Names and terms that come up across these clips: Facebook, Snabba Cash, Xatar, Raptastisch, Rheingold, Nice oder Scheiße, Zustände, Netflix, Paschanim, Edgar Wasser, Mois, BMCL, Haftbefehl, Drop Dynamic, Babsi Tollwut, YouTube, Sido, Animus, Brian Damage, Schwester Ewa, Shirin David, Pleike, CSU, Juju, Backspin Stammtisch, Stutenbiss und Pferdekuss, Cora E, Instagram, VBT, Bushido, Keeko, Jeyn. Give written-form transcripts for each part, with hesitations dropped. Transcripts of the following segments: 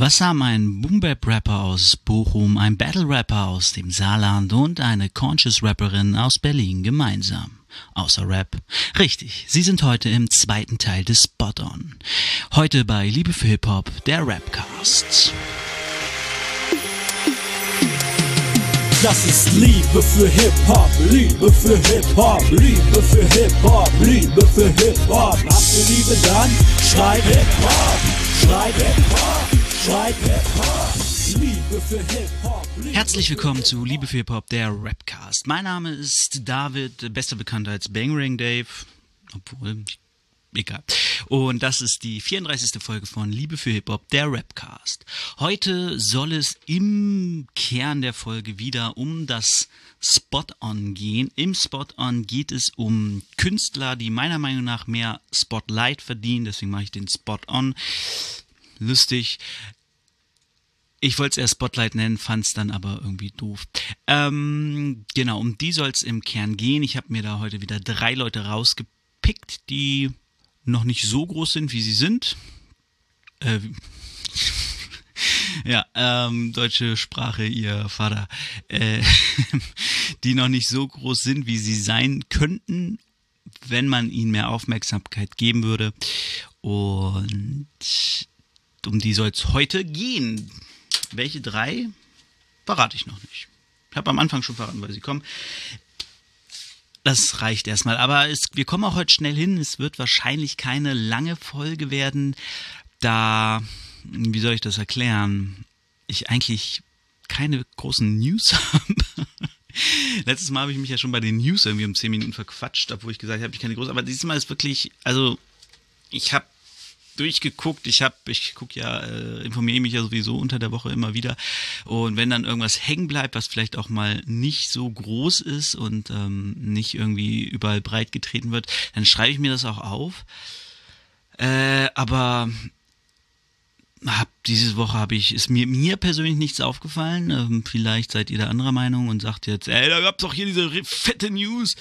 Was haben ein Boom-Bap-Rapper aus Bochum, ein Battle-Rapper aus dem Saarland und eine Conscious-Rapperin aus Berlin gemeinsam? Außer Rap. Richtig, sie sind heute im zweiten Teil des Spot-On. Heute bei Liebe für Hip-Hop, der Rapcast. Das ist Liebe für Hip-Hop, Liebe für Hip-Hop, Liebe für Hip-Hop, Liebe für Hip-Hop. Habt ihr Liebe, dann schreib Hip-Hop, schreib Hip-Hop, schreib Hip-Hop. Liebe für Hip-Hop. Herzlich willkommen zu Liebe für Hip-Hop, der Rapcast. Mein Name ist David, besser bekannt als Bangering Dave, obwohl, egal. Und das ist die 34. Folge von Liebe für Hip-Hop, der Rapcast. Heute soll es im Kern der Folge wieder um das Spot-On gehen. Im Spot-On geht es um Künstler, die meiner Meinung nach mehr Spotlight verdienen, deswegen mache ich den Spot-On. Lustig. Ich wollte es erst Spotlight nennen, fand es dann aber irgendwie doof. Genau, um die soll es im Kern gehen. Ich habe mir da heute wieder 3 Leute rausgepickt, die noch nicht so groß sind, wie sie sind. Ja, deutsche Sprache, ihr Vater. Die noch nicht so groß sind, wie sie sein könnten, wenn man ihnen mehr Aufmerksamkeit geben würde. Und um die soll es heute gehen. Welche 3 verrate ich noch nicht. Ich habe am Anfang schon verraten, weil sie kommen. Das reicht erstmal. Aber wir kommen auch heute schnell hin. Es wird wahrscheinlich keine lange Folge werden, da, wie soll ich das erklären, ich eigentlich keine großen News habe. Letztes Mal habe ich mich ja schon bei den News irgendwie um 10 Minuten verquatscht, obwohl ich gesagt habe, ich keine großen. Aber dieses Mal ist wirklich, also ich habe durchgeguckt. Ich gucke ja, informiere mich ja sowieso unter der Woche immer wieder. Und wenn dann irgendwas hängen bleibt, was vielleicht auch mal nicht so groß ist und nicht irgendwie überall breit getreten wird, dann schreibe ich mir das auch auf. Aber diese Woche ist mir persönlich nichts aufgefallen. Vielleicht seid ihr da anderer Meinung und sagt jetzt, ey, da gab's doch hier diese fette News.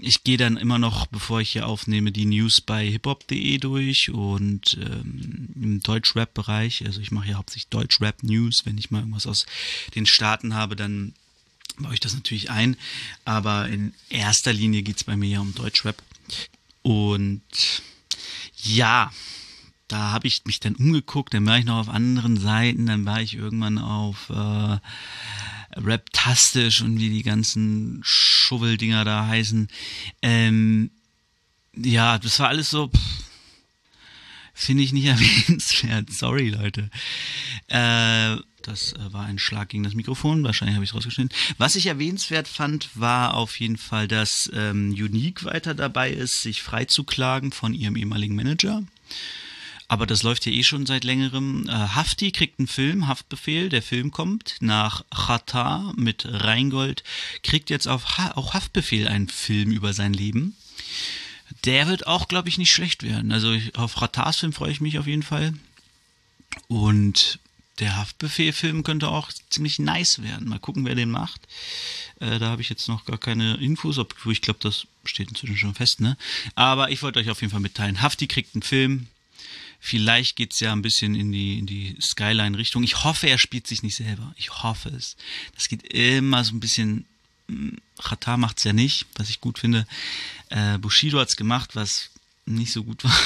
Ich gehe dann immer noch, bevor ich hier aufnehme, die News bei hiphop.de durch und im Deutschrap-Bereich. Also ich mache ja hauptsächlich Deutschrap-News. Wenn ich mal irgendwas aus den Staaten habe, dann baue ich das natürlich ein. Aber in erster Linie geht's bei mir ja um Deutschrap. Und ja, da habe ich mich dann umgeguckt, dann war ich noch auf anderen Seiten, dann war ich irgendwann auf Raptastisch und wie die ganzen Schuffeldinger da heißen. Ja, das war alles so, finde ich nicht erwähnenswert. Sorry, Leute. Das war ein Schlag gegen das Mikrofon, wahrscheinlich habe ich es rausgeschnitten. Was ich erwähnenswert fand, war auf jeden Fall, dass Unique weiter dabei ist, sich freizuklagen von ihrem ehemaligen Manager. Aber das läuft ja eh schon seit längerem. Hafti kriegt einen Film, Haftbefehl. Der Film kommt nach Xatar mit Rheingold. Kriegt jetzt auch Haftbefehl einen Film über sein Leben. Der wird auch, glaube ich, nicht schlecht werden. Also auf Xatars Film freue ich mich auf jeden Fall. Und der Haftbefehl-Film könnte auch ziemlich nice werden. Mal gucken, wer den macht. Da habe ich jetzt noch gar keine Infos. Obwohl ich glaube, das steht inzwischen schon fest, ne? Aber ich wollte euch auf jeden Fall mitteilen. Hafti kriegt einen Film. Vielleicht geht es ja ein bisschen in die Skyline-Richtung. Ich hoffe, er spielt sich nicht selber. Ich hoffe es. Das geht immer so ein bisschen. Xatar macht es ja nicht, was ich gut finde. Bushido hat es gemacht, was nicht so gut war.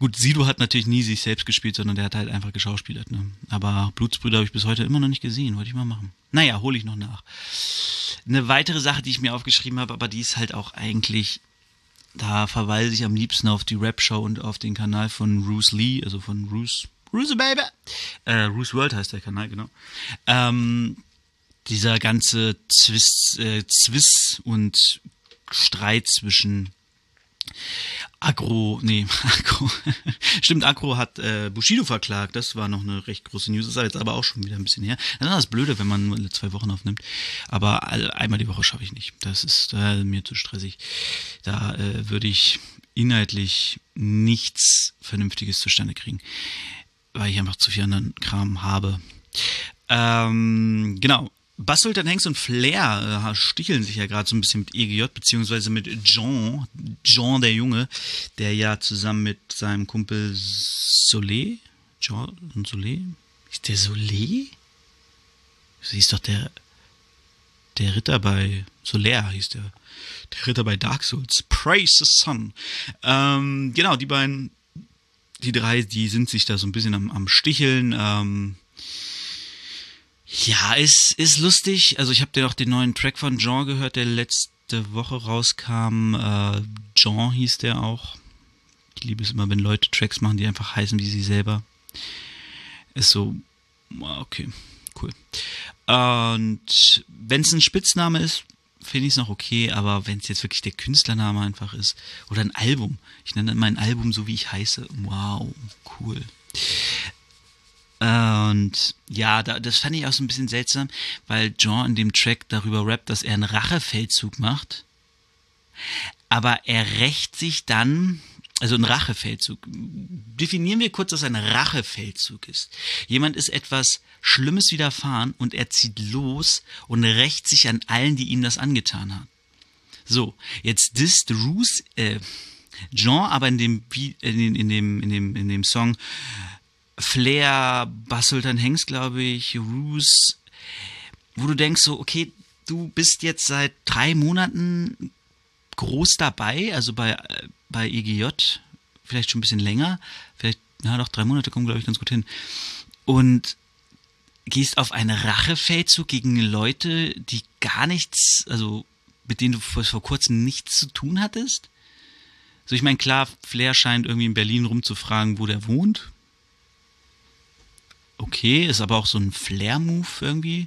Gut, Sido hat natürlich nie sich selbst gespielt, sondern der hat halt einfach geschauspielert. Ne? Aber Blutsbrüder habe ich bis heute immer noch nicht gesehen. Wollte ich mal machen. Naja, hole ich noch nach. Eine weitere Sache, die ich mir aufgeschrieben habe, aber die ist halt auch eigentlich. Da verweise ich am liebsten auf die Rap-Show und auf den Kanal von Bruce Lee, also von Bruce Baby. Bruce World heißt der Kanal, genau. Dieser ganze Zwist und Streit zwischen Agro. Stimmt, Agro hat Bushido verklagt. Das war noch eine recht große News. Das ist jetzt aber auch schon wieder ein bisschen her. Dann ist das blöde, wenn man nur alle 2 Wochen aufnimmt. Aber einmal die Woche schaffe ich nicht. Das ist mir zu stressig. Da würde ich inhaltlich nichts Vernünftiges zustande kriegen, weil ich einfach zu viel anderen Kram habe. Genau. Bassultan, Hengst und Flair sticheln sich ja gerade so ein bisschen mit EGJ, beziehungsweise mit Jeyn der Junge, der ja zusammen mit seinem Kumpel Sole, und Sole. Ist der Sole? Sie ist doch der Ritter bei Solaire, hieß der. Der Ritter bei Dark Souls. Praise the Sun. Genau, die beiden, die drei, die sind sich da so ein bisschen am Sticheln. Ja, ist lustig. Also ich habe dir auch den neuen Track von Jeyn gehört, der letzte Woche rauskam. Jeyn hieß der auch. Ich liebe es immer, wenn Leute Tracks machen, die einfach heißen wie sie selber. Ist so, okay, cool. Und wenn es ein Spitzname ist, finde ich es noch okay, aber wenn es jetzt wirklich der Künstlername einfach ist oder ein Album, ich nenne mein Album so, wie ich heiße, wow, cool. Und ja, das fand ich auch so ein bisschen seltsam, weil Jeyn in dem Track darüber rappt, dass er einen Rachefeldzug macht, aber er rächt sich dann. Also ein Rachefeldzug. Definieren wir kurz, dass ein Rachefeldzug ist. Jemand ist etwas Schlimmes widerfahren und er zieht los und rächt sich an allen, die ihm das angetan haben. So, jetzt disst Jeyn aber in dem Song Flair, Bass-Sultan Hengst, glaube ich, Roos, wo du denkst so, okay, du bist jetzt seit 3 Monaten groß dabei, also bei EGJ, vielleicht schon ein bisschen länger, vielleicht, na doch, 3 Monate kommen, glaube ich, ganz gut hin. Und gehst auf einen Rachefeldzug gegen Leute, die gar nichts, also mit denen du vor kurzem nichts zu tun hattest. So, ich meine, klar, Flair scheint irgendwie in Berlin rumzufragen, wo der wohnt. Okay, ist aber auch so ein Flair-Move irgendwie.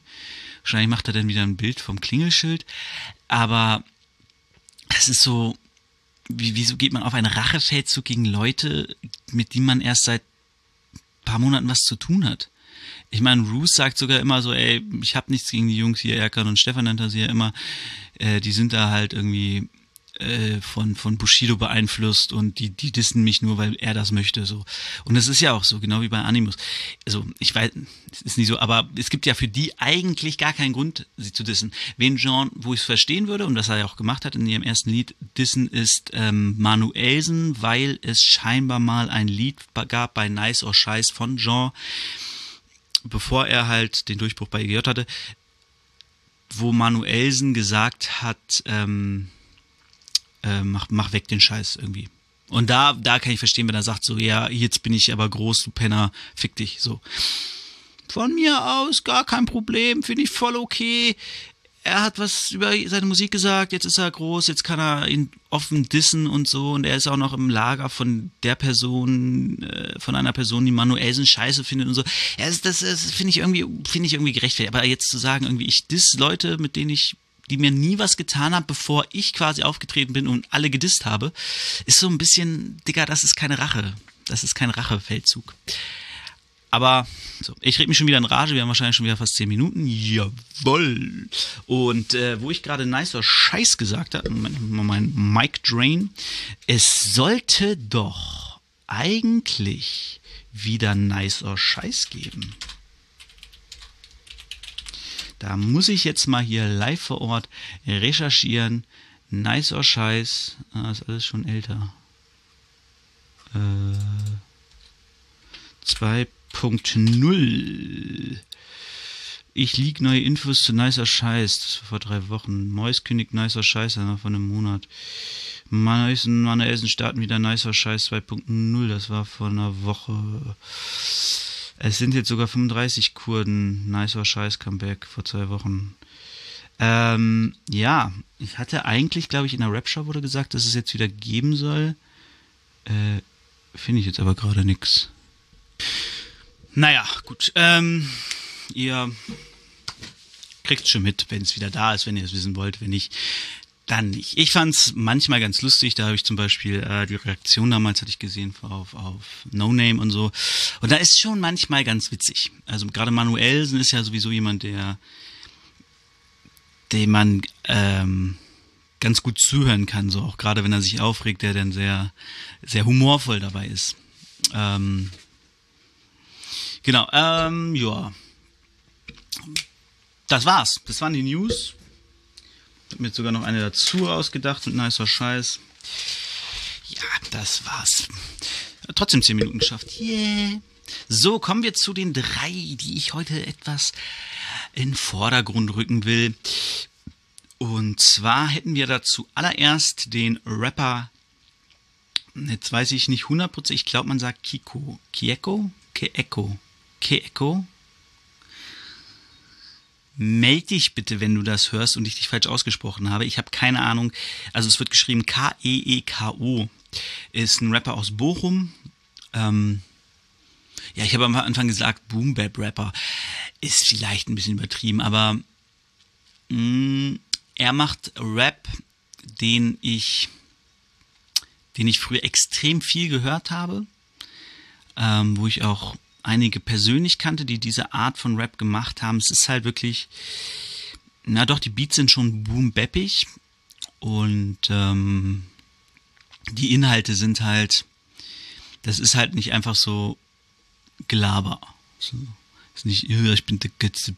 Wahrscheinlich macht er dann wieder ein Bild vom Klingelschild. Aber das ist so. Wieso geht man auf einen Rachefeldzug gegen Leute, mit denen man erst seit ein paar Monaten was zu tun hat? Ich meine, Roos sagt sogar immer so, ey, ich habe nichts gegen die Jungs hier, Erkan und Stefan nennt er sie ja immer, die sind da halt irgendwie von Bushido beeinflusst und die dissen mich nur, weil er das möchte. So. Und das ist ja auch so, genau wie bei Animus. Also, ich weiß, es ist nicht so, aber es gibt ja für die eigentlich gar keinen Grund, sie zu dissen. Wen Jeyn, wo ich es verstehen würde, und was er ja auch gemacht hat in ihrem ersten Lied, dissen ist Manuelsen, weil es scheinbar mal ein Lied gab bei Nice oder Scheiße von Jeyn, bevor er halt den Durchbruch bei EGJ hatte, wo Manuelsen gesagt hat, mach weg den Scheiß irgendwie. Und da kann ich verstehen, wenn er sagt so, ja, jetzt bin ich aber groß, du Penner, fick dich, so. Von mir aus, gar kein Problem, finde ich voll okay. Er hat was über seine Musik gesagt, jetzt ist er groß, jetzt kann er ihn offen dissen und so. Und er ist auch noch im Lager von der Person, von einer Person, die Manuelsen scheiße findet und so. Ja, das finde ich irgendwie gerechtfertigt. Aber jetzt zu sagen, irgendwie, ich diss Leute, mit denen die mir nie was getan haben, bevor ich quasi aufgetreten bin und alle gedisst habe, ist so ein bisschen, Digga, das ist keine Rache. Das ist kein Rachefeldzug. Aber so, ich rede mich schon wieder in Rage, wir haben wahrscheinlich schon wieder fast 10 Minuten. Jawoll! Und wo ich gerade nicer Scheiß gesagt habe, mein Mic Drain, es sollte doch eigentlich wieder nicer Scheiß geben. Da muss ich jetzt mal hier live vor Ort recherchieren. Nice oder Scheiß. Ah, ist alles schon älter. 2.0. Ich lieg neue Infos zu Nice oder Scheiß. Das war vor 3 Wochen. Mois kündigt Nice oder Scheiß vor einem Monat. Manuelsen starten wieder Nice oder Scheiß 2.0. Das war vor einer Woche. Es sind jetzt sogar 35 Kurden. Nice oder Scheiß Comeback vor 2 Wochen. Ja, ich hatte eigentlich, glaube ich, in der Rap-Show wurde gesagt, dass es jetzt wieder geben soll. Finde ich jetzt aber gerade nichts. Naja, gut. Ihr kriegt schon mit, wenn es wieder da ist, wenn ihr es wissen wollt. Wenn nicht, dann nicht. Ich fand es manchmal ganz lustig, da habe ich zum Beispiel die Reaktion damals, hatte ich gesehen, auf No Name und so. Und da ist schon manchmal ganz witzig. Also gerade Manuelsen ist ja sowieso jemand, dem man ganz gut zuhören kann. So auch gerade, wenn er sich aufregt, der dann sehr, sehr humorvoll dabei ist. Genau, ja. Das war's. Das waren die News. Ich habe mir jetzt sogar noch eine dazu ausgedacht und nicer Scheiß. Ja, das war's. Trotzdem 10 Minuten geschafft. Yeah. So, kommen wir zu den drei, die ich heute etwas in den Vordergrund rücken will. Und zwar hätten wir dazu allererst den Rapper, jetzt weiß ich nicht 100%, ich glaube man sagt Keeko. Meld dich bitte, wenn du das hörst und ich dich falsch ausgesprochen habe. Ich habe keine Ahnung. Also es wird geschrieben Keeko. Ist ein Rapper aus Bochum. Ja, ich habe am Anfang gesagt, Boom-Bap-Rapper. Ist vielleicht ein bisschen übertrieben, aber er macht Rap, den ich früher extrem viel gehört habe, wo ich auch einige persönlich kannte, die diese Art von Rap gemacht haben. Es ist halt wirklich, na doch, die Beats sind schon boom-bappig und die Inhalte sind halt, das ist halt nicht einfach so Gelaber. So, ist nicht, ich bin der Götze,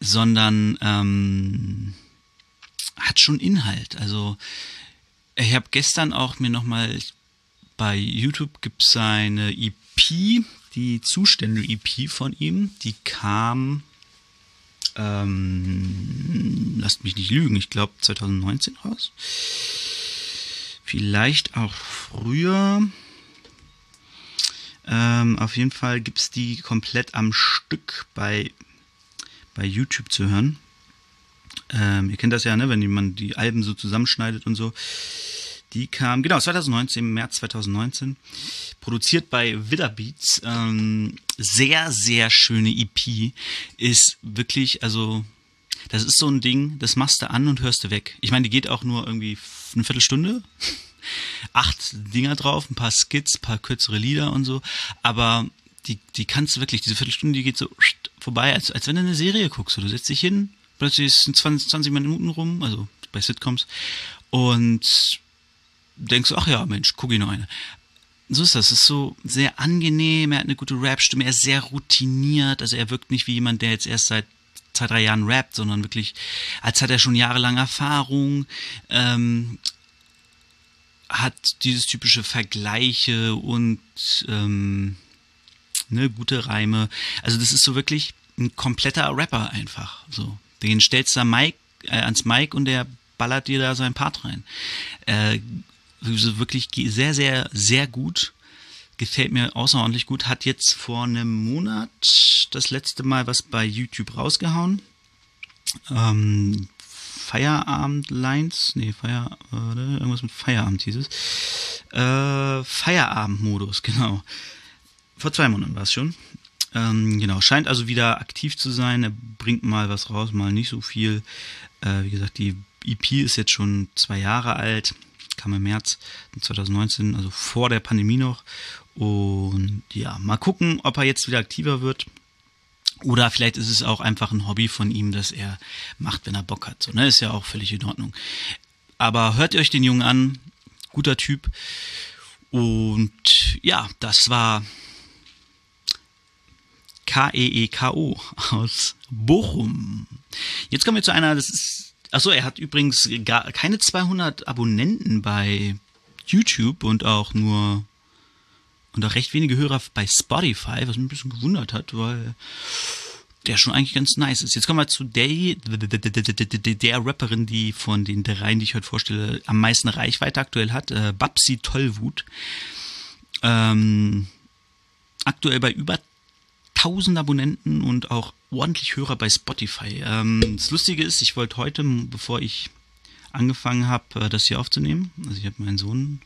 sondern hat schon Inhalt. Also ich habe gestern auch mir nochmal bei YouTube gibt es seine EP, die Zustände-EP von ihm, die kam, lasst mich nicht lügen, ich glaube 2019 raus. Vielleicht auch früher. Auf jeden Fall gibt es die komplett am Stück bei YouTube zu hören. Ihr kennt das ja, ne, wenn man die Alben so zusammenschneidet und so. Die kam, genau, 2019, März 2019, produziert bei Widder Beats. Sehr, sehr schöne EP. Ist wirklich, also, das ist so ein Ding, das machst du an und hörst du weg. Ich meine, die geht auch nur irgendwie eine Viertelstunde. 8 Dinger drauf, ein paar Skits, ein paar kürzere Lieder und so. Aber die kannst du wirklich, diese Viertelstunde, die geht so vorbei, als wenn du eine Serie guckst. Du setzt dich hin, plötzlich sind 20 Minuten rum, also bei Sitcoms. Und denkst du, ach ja, Mensch, guck ich noch eine. So ist das. Es ist so sehr angenehm, er hat eine gute Rap-Stimme, er ist sehr routiniert, also er wirkt nicht wie jemand, der jetzt erst seit 2-3 Jahren rappt, sondern wirklich, als hat er schon jahrelang Erfahrung, hat dieses typische Vergleiche und ne, gute Reime. Also das ist so wirklich ein kompletter Rapper einfach. So. Den stellst du ans Mic und der ballert dir da seinen Part rein. Also wirklich sehr, sehr, sehr gut. Gefällt mir außerordentlich gut. Hat jetzt vor einem Monat das letzte Mal was bei YouTube rausgehauen. Irgendwas mit Feierabend hieß es. Feierabendmodus, genau. Vor 2 Monaten war es schon. Genau, scheint also wieder aktiv zu sein. Er bringt mal was raus, mal nicht so viel. Wie gesagt, die EP ist jetzt schon 2 Jahre alt. Kam im März 2019, also vor der Pandemie noch. Und ja, mal gucken, ob er jetzt wieder aktiver wird. Oder vielleicht ist es auch einfach ein Hobby von ihm, das er macht, wenn er Bock hat. So, ne? Ist ja auch völlig in Ordnung. Aber hört euch den Jungen an. Guter Typ. Und ja, das war Keeko aus Bochum. Jetzt kommen wir zu einer, das ist, achso, er hat übrigens gar keine 200 Abonnenten bei YouTube und auch nur recht wenige Hörer bei Spotify, was mich ein bisschen gewundert hat, weil der schon eigentlich ganz nice ist. Jetzt kommen wir zu der Rapperin, die von den 3, die ich heute vorstelle, am meisten Reichweite aktuell hat, Babsi Tollwut. Aktuell bei über 1000 Abonnenten und auch ordentlich Hörer bei Spotify. Das Lustige ist, ich wollte heute, bevor ich angefangen habe, das hier aufzunehmen, also ich habe meinen Sohn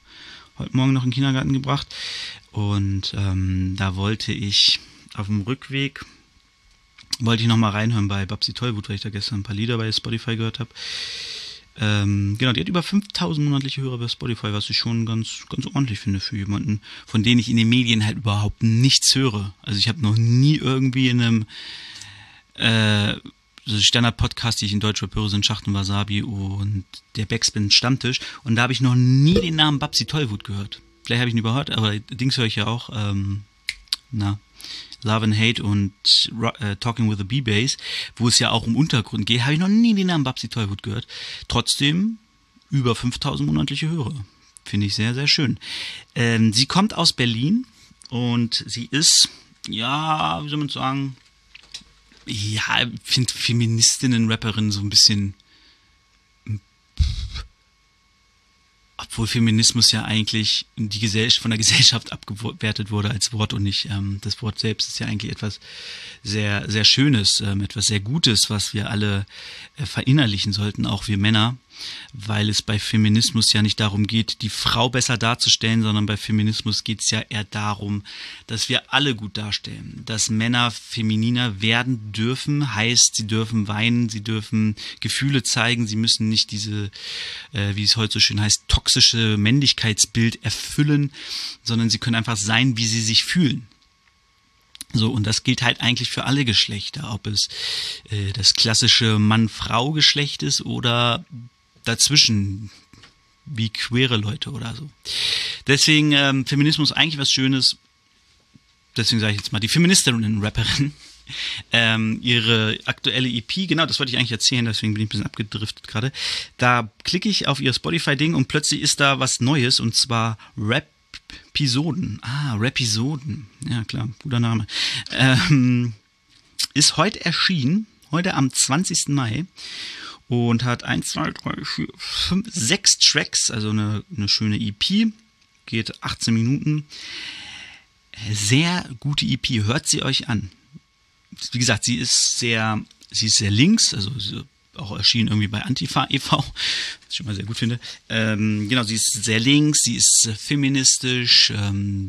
heute Morgen noch in den Kindergarten gebracht und da wollte ich auf dem Rückweg, nochmal reinhören bei Babsi Tollwut, weil ich da gestern ein paar Lieder bei Spotify gehört habe. Genau, die hat über 5000 monatliche Hörer bei Spotify, was ich schon ganz ordentlich finde für jemanden, von denen ich in den Medien halt überhaupt nichts höre. Also ich habe noch nie irgendwie in einem also Standard-Podcast, die ich in Deutschland höre, sind Schacht und Wasabi und der Backspin Stammtisch. Und da habe ich noch nie den Namen Babsi Tollwut gehört. Vielleicht habe ich ihn überhört, aber Dings höre ich ja auch. Love and Hate und Talking with the B-Bass, wo es ja auch um Untergrund geht, habe ich noch nie den Namen Babsi Tollwut gehört. Trotzdem über 5000 monatliche Hörer. Finde ich sehr, sehr schön. Sie kommt aus Berlin Und sie ist, ja, wie soll man sagen, ja, ich finde Feministinnen-Rapperinnen so ein bisschen, obwohl Feminismus ja eigentlich von der Gesellschaft abgewertet wurde als Wort und nicht, das Wort selbst ist ja eigentlich etwas sehr, sehr Schönes, etwas sehr Gutes, was wir alle verinnerlichen sollten, auch wir Männer, weil es bei Feminismus ja nicht darum geht, die Frau besser darzustellen, sondern bei Feminismus geht es ja eher darum, dass wir alle gut darstellen, dass Männer femininer werden dürfen, heißt, sie dürfen weinen, sie dürfen Gefühle zeigen, sie müssen nicht diese, wie es heute so schön heißt, toxische Männlichkeitsbild erfüllen, sondern sie können einfach sein, wie sie sich fühlen. So, und das gilt halt eigentlich für alle Geschlechter, ob es das klassische Mann-Frau-Geschlecht ist oder dazwischen, wie queere Leute oder so. Deswegen, Feminismus eigentlich was Schönes, deswegen sage ich jetzt mal, die Feministinnen-Rapperin, ihre aktuelle EP, genau, das wollte ich eigentlich erzählen, deswegen bin ich ein bisschen abgedriftet gerade. Da klicke ich auf ihr Spotify-Ding und plötzlich ist da was Neues, und zwar Rapisoden. Ah, Rapisoden. Ja, klar, guter Name. Ist heute erschienen, heute am 20. Mai und hat 1, 2, 3, 4, 5, 6 Tracks, also eine schöne EP, geht 18 Minuten. Sehr gute EP, hört sie euch an. Wie gesagt, sie ist sehr links, also auch erschienen irgendwie bei Antifa e.V., was ich immer sehr gut finde. Genau, sie ist sehr links, sie ist feministisch,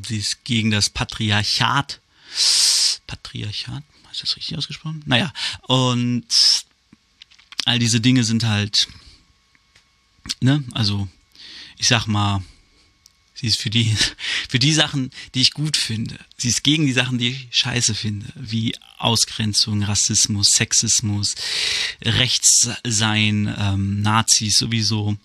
sie ist gegen das Patriarchat. Patriarchat? Ist das richtig ausgesprochen? Naja, und all diese Dinge sind halt, ne, also ich sag mal, sie ist für die Sachen, die ich gut finde. Sie ist gegen die Sachen, die ich scheiße finde, wie Ausgrenzung, Rassismus, Sexismus, Rechtssein, Nazis sowieso.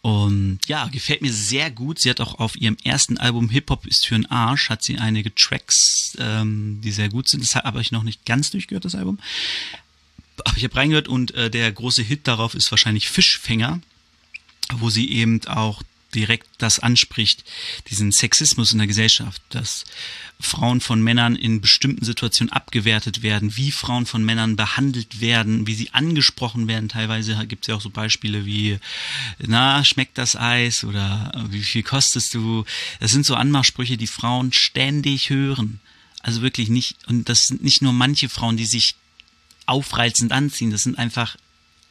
Und ja, gefällt mir sehr gut. Sie hat auch auf ihrem ersten Album Hip-Hop ist für den Arsch, hat sie einige Tracks, die sehr gut sind. Das habe ich noch nicht ganz durchgehört, das Album. Aber ich habe reingehört und der große Hit darauf ist wahrscheinlich Fischfänger, wo sie eben auch direkt das anspricht, diesen Sexismus in der Gesellschaft, dass Frauen von Männern in bestimmten Situationen abgewertet werden, wie Frauen von Männern behandelt werden, wie sie angesprochen werden. Teilweise gibt es ja auch so Beispiele wie, na, schmeckt das Eis oder wie viel kostest du? Das sind so Anmachsprüche, die Frauen ständig hören. Also wirklich nicht, und das sind nicht nur manche Frauen, die sich aufreizend anziehen, das sind einfach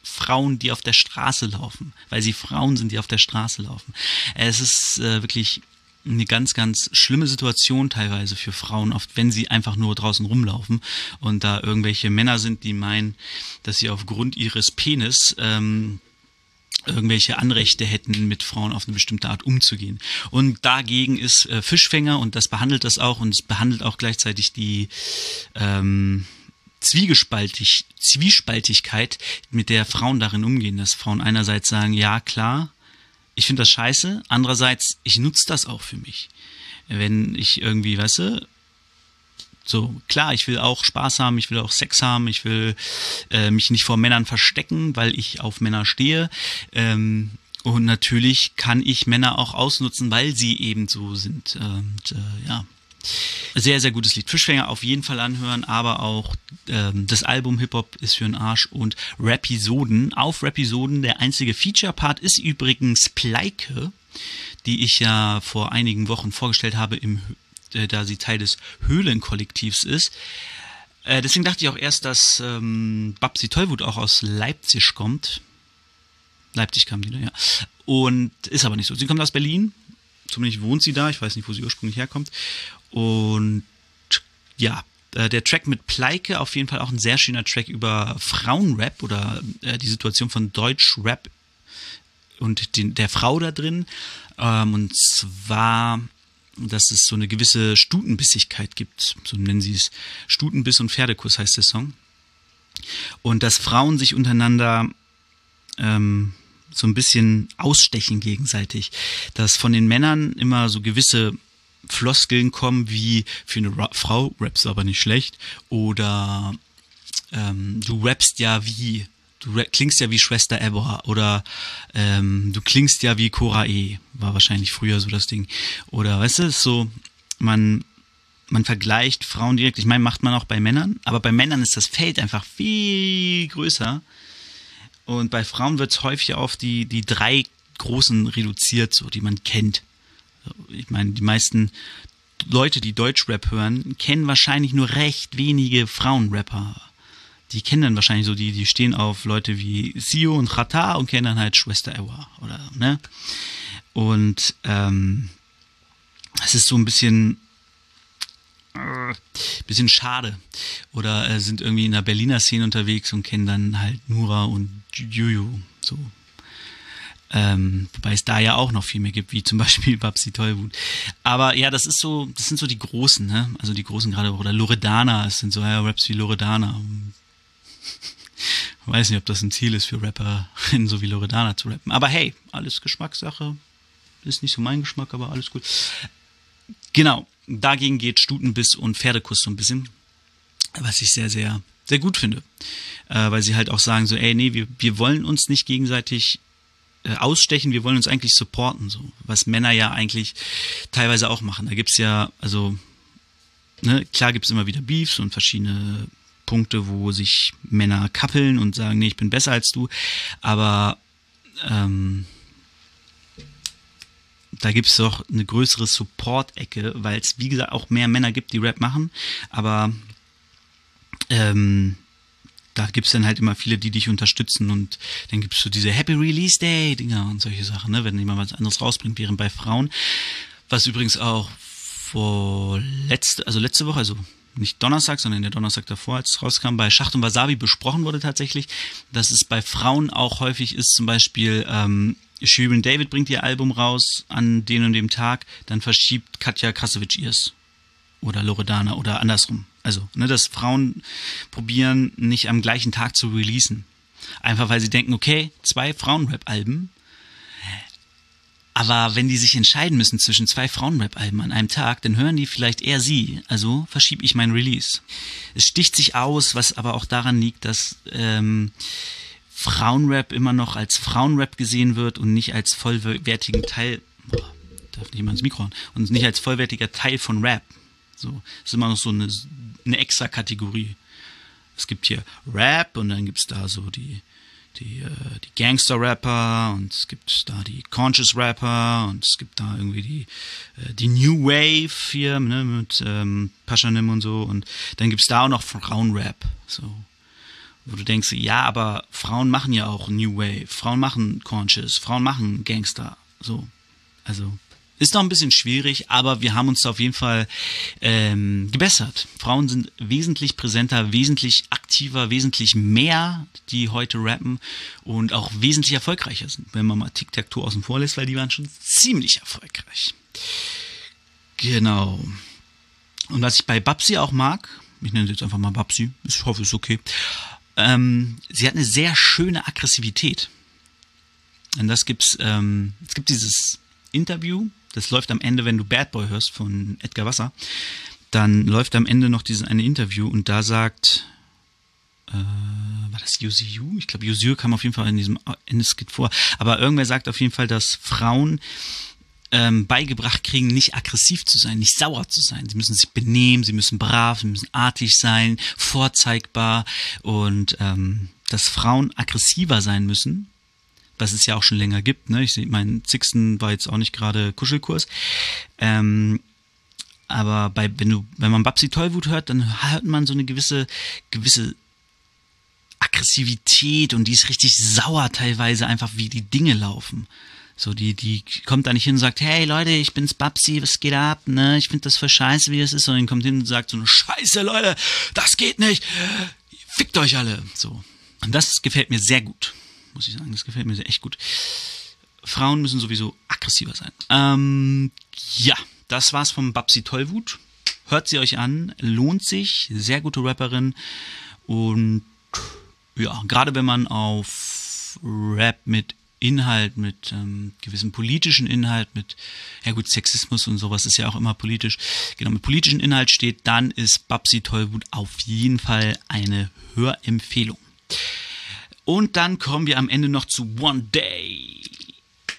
Frauen, die auf der Straße laufen, weil sie Frauen sind, die auf der Straße laufen. Es ist wirklich eine ganz, ganz schlimme Situation teilweise für Frauen, oft wenn sie einfach nur draußen rumlaufen und da irgendwelche Männer sind, die meinen, dass sie aufgrund ihres Penis irgendwelche Anrechte hätten, mit Frauen auf eine bestimmte Art umzugehen. Und dagegen ist Fischfänger, und das behandelt das auch, und es behandelt auch gleichzeitig die Zwiespaltigkeit, mit der Frauen darin umgehen, dass Frauen einerseits sagen, ja klar, ich finde das scheiße, andererseits, ich nutze das auch für mich. Wenn ich irgendwie, weißt du, so klar, ich will auch Spaß haben, ich will auch Sex haben, ich will mich nicht vor Männern verstecken, weil ich auf Männer stehe. Und natürlich kann ich Männer auch ausnutzen, weil sie eben so sind. Und ja. Sehr, sehr gutes Lied. Fischfänger auf jeden Fall anhören, aber auch das Album Hip-Hop ist für den Arsch und Rapisoden. Auf Rapisoden, der einzige Feature-Part ist übrigens Pleike, die ich ja vor einigen Wochen vorgestellt habe, da sie Teil des Höhlenkollektivs ist. Deswegen dachte ich auch erst, dass Babsi Tollwut auch aus Leipzig kommt. Leipzig kam die, ne? Ja. Und ist aber nicht so. Sie kommt aus Berlin. Zumindest wohnt sie da, ich weiß nicht, wo sie ursprünglich herkommt. Und ja, der Track mit Pleike, auf jeden Fall auch ein sehr schöner Track über Frauenrap oder die Situation von Deutschrap und der Frau da drin. Und zwar, dass es so eine gewisse Stutenbissigkeit gibt, so nennen sie es. Stutenbiss und Pferdekuss heißt der Song. Und dass Frauen sich untereinander so ein bisschen ausstechen gegenseitig, dass von den Männern immer so gewisse Floskeln kommen wie für eine Frau rappst aber nicht schlecht oder du rappst ja wie, klingst ja wie Schwester Ebba oder du klingst ja wie Cora E, war wahrscheinlich früher so das Ding. Oder weißt du, so man man vergleicht Frauen direkt, ich meine, macht man auch bei Männern, aber bei Männern ist das Feld einfach viel größer und bei Frauen wird es häufig auf die drei großen reduziert, so, die man kennt. Ich meine, die meisten Leute, die Deutschrap hören, kennen wahrscheinlich nur recht wenige Frauenrapper. Die kennen dann wahrscheinlich so, die stehen auf Leute wie Sio und Xatar und kennen dann halt Schwester Ewa oder, ne? Und es ist so ein bisschen schade. Oder sind irgendwie in der Berliner Szene unterwegs und kennen dann halt Nura und Juju. So. Wobei es da ja auch noch viel mehr gibt, wie zum Beispiel Babsi Tollwut. Aber ja, das ist so, das sind so die Großen, ne? Also die Großen gerade, oder Loredana, es sind so Raps wie Loredana. Ich weiß nicht, ob das ein Ziel ist für Rapperinnen, so wie Loredana zu rappen. Aber hey, alles Geschmackssache. Ist nicht so mein Geschmack, aber alles gut. Genau, dagegen geht Stutenbiss und Pferdekuss so ein bisschen, was ich sehr, sehr, sehr gut finde. Weil sie halt auch sagen so, ey, nee, wir wollen uns nicht gegenseitig ausstechen, wir wollen uns eigentlich supporten, so, was Männer ja eigentlich teilweise auch machen. Da gibt es ja, also, ne, klar gibt es immer wieder Beefs und verschiedene Punkte, wo sich Männer kappeln und sagen, nee, ich bin besser als du, aber da gibt es doch eine größere Support-Ecke, weil es, wie gesagt, auch mehr Männer gibt, die Rap machen, aber da gibt es dann halt immer viele, die dich unterstützen und dann gibt es so diese Happy Release Day Dinger und solche Sachen, ne, wenn jemand was anderes rausbringt, während bei Frauen, was übrigens auch letzte Woche, also nicht Donnerstag, sondern der Donnerstag davor, als es rauskam, bei Schacht und Wasabi besprochen wurde tatsächlich, dass es bei Frauen auch häufig ist, zum Beispiel Shirin David bringt ihr Album raus an den und dem Tag, dann verschiebt Katja Krasowitsch ihrs oder Loredana oder andersrum. Also, ne, dass Frauen probieren, nicht am gleichen Tag zu releasen. Einfach, weil sie denken, okay, 2 Frauenrap-Alben, aber wenn die sich entscheiden müssen zwischen 2 Frauenrap-Alben an einem Tag, dann hören die vielleicht eher sie, also verschiebe ich mein Release. Es sticht sich aus, was aber auch daran liegt, dass Frauenrap immer noch als Frauenrap gesehen wird und nicht als vollwertigen Teil, darf nicht mal ins Mikro hauen, und nicht als vollwertiger Teil von Rap. So, es ist immer noch so eine extra Kategorie. Es gibt hier Rap und dann gibt es da so die Gangster-Rapper und es gibt da die Conscious-Rapper und es gibt da irgendwie die New Wave hier, ne, mit Paschanim und so, und dann gibt es da auch noch Frauenrap, so. Wo du denkst, ja, aber Frauen machen ja auch New Wave, Frauen machen Conscious, Frauen machen Gangster, so. Also, ist doch ein bisschen schwierig, aber wir haben uns da auf jeden Fall gebessert. Frauen sind wesentlich präsenter, wesentlich aktiver, wesentlich mehr, die heute rappen und auch wesentlich erfolgreicher sind. Wenn man mal Tic-Tac-Toe außen vor lässt, weil die waren schon ziemlich erfolgreich. Genau. Und was ich bei Babsi auch mag, ich nenne sie jetzt einfach mal Babsi, ich hoffe, es ist okay, sie hat eine sehr schöne Aggressivität. Und das gibt's, es gibt dieses Interview, das läuft am Ende, wenn du Bad Boy hörst von Edgar Wasser, dann läuft am Ende noch dieses eine Interview und da sagt, war das Yuziu? Ich glaube, Yuziu kam auf jeden Fall in diesem Endeskit vor, aber irgendwer sagt auf jeden Fall, dass Frauen beigebracht kriegen, nicht aggressiv zu sein, nicht sauer zu sein. Sie müssen sich benehmen, sie müssen brav, sie müssen artig sein, vorzeigbar und dass Frauen aggressiver sein müssen, was es ja auch schon länger gibt. Ne? Ich sehe, mein Sixten war jetzt auch nicht gerade Kuschelkurs. Aber wenn man Babsi Tollwut hört, dann hört man so eine gewisse Aggressivität und die ist richtig sauer teilweise, einfach wie die Dinge laufen. So, die kommt da nicht hin und sagt, hey Leute, ich bin's Babsi, was geht ab, ne? Ich finde das voll scheiße, wie das ist. Sondern kommt hin und sagt so, eine Scheiße, Leute, das geht nicht. Fickt euch alle. So. Und das gefällt mir sehr gut. Muss ich sagen, das gefällt mir echt gut. Frauen müssen sowieso aggressiver sein. Ja, das war's vom Babsi Tollwut. Hört sie euch an, lohnt sich. Sehr gute Rapperin. Und ja, gerade wenn man auf Rap mit Inhalt, mit gewissem politischen Inhalt, mit, ja gut, Sexismus und sowas ist ja auch immer politisch, genau, mit politischen Inhalt steht, dann ist Babsi Tollwut auf jeden Fall eine Hörempfehlung. Und dann kommen wir am Ende noch zu One Day.